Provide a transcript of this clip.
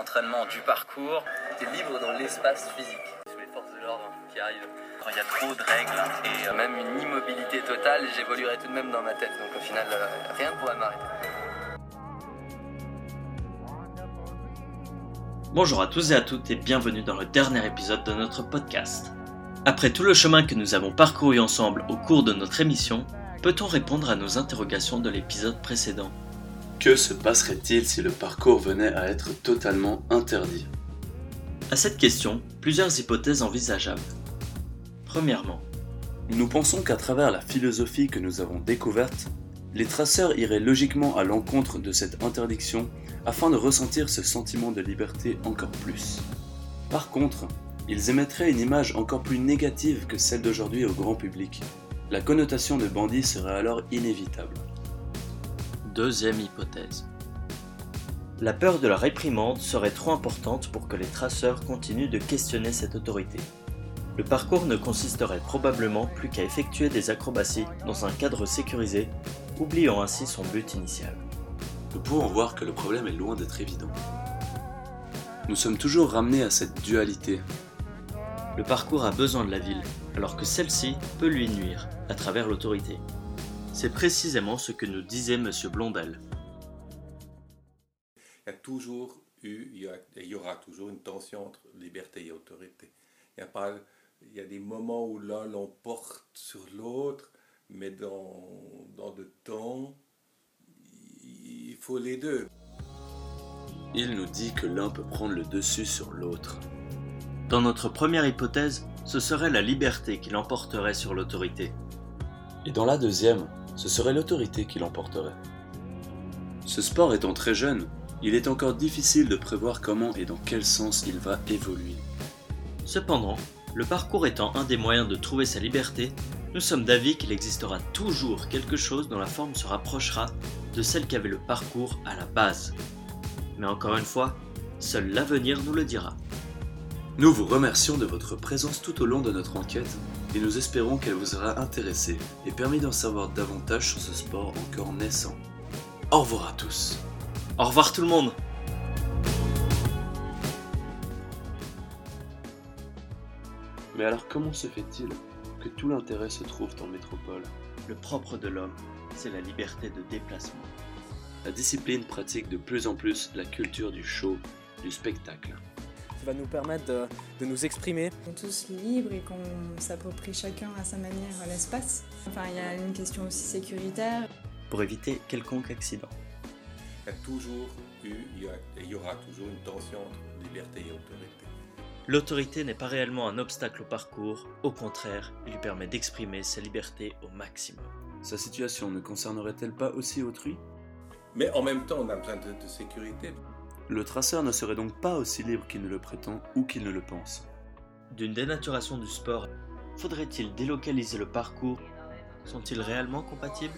l'entraînement, du parcours. Tu es libre dans l'espace physique. Sous les forces de l'ordre qui arrivent. Il y a trop de règles et même une immobilité totale, j'évoluerai tout de même dans ma tête. Donc au final, rien ne pourra m'arrêter. Bonjour à tous et à toutes et bienvenue dans le dernier épisode de notre podcast. Après tout le chemin que nous avons parcouru ensemble au cours de notre émission, peut-on répondre à nos interrogations de l'épisode précédent ? Que se passerait-il si le parcours venait à être totalement interdit ? À cette question, plusieurs hypothèses envisageables. Premièrement, nous pensons qu'à travers la philosophie que nous avons découverte, les traceurs iraient logiquement à l'encontre de cette interdiction afin de ressentir ce sentiment de liberté encore plus. Par contre, ils émettraient une image encore plus négative que celle d'aujourd'hui au grand public. La connotation de bandit serait alors inévitable. Deuxième hypothèse. La peur de la réprimande serait trop importante pour que les traceurs continuent de questionner cette autorité. Le parcours ne consisterait probablement plus qu'à effectuer des acrobaties dans un cadre sécurisé, oubliant ainsi son but initial. Nous pouvons voir que le problème est loin d'être évident. Nous sommes toujours ramenés à cette dualité. Le parcours a besoin de la ville, alors que celle-ci peut lui nuire, à travers l'autorité. C'est précisément ce que nous disait M. Blondel. Il y aura toujours une tension entre liberté et autorité. Il y a des moments où l'un l'emporte sur l'autre, mais dans le temps, il faut les deux. Il nous dit que l'un peut prendre le dessus sur l'autre. Dans notre première hypothèse, ce serait la liberté qui l'emporterait sur l'autorité. Et dans la deuxième, ce serait l'autorité qui l'emporterait. Ce sport étant très jeune, il est encore difficile de prévoir comment et dans quel sens il va évoluer. Cependant, le parcours étant un des moyens de trouver sa liberté, nous sommes d'avis qu'il existera toujours quelque chose dont la forme se rapprochera de celle qu'avait le parcours à la base. Mais encore une fois, seul l'avenir nous le dira. Nous vous remercions de votre présence tout au long de notre enquête et nous espérons qu'elle vous aura intéressé et permis d'en savoir davantage sur ce sport encore naissant. Au revoir à tous. Au revoir tout le monde. Mais alors comment se fait-il que tout l'intérêt se trouve en métropole ? Le propre de l'homme, c'est la liberté de déplacement. La discipline pratique de plus en plus la culture du show, du spectacle. Qui va nous permettre de nous exprimer. On est tous libres et qu'on s'approprie chacun à sa manière l'espace. Enfin, il y a une question aussi sécuritaire. Pour éviter quelconque accident. Il y aura toujours une tension entre liberté et autorité. L'autorité n'est pas réellement un obstacle au parcours, au contraire, il lui permet d'exprimer sa liberté au maximum. Sa situation ne concernerait-elle pas aussi autrui ? Mais en même temps, on a besoin de sécurité. Le traceur ne serait donc pas aussi libre qu'il ne le prétend ou qu'il ne le pense. D'une dénaturation du sport, faudrait-il délocaliser le parcours ? Sont-ils réellement compatibles ?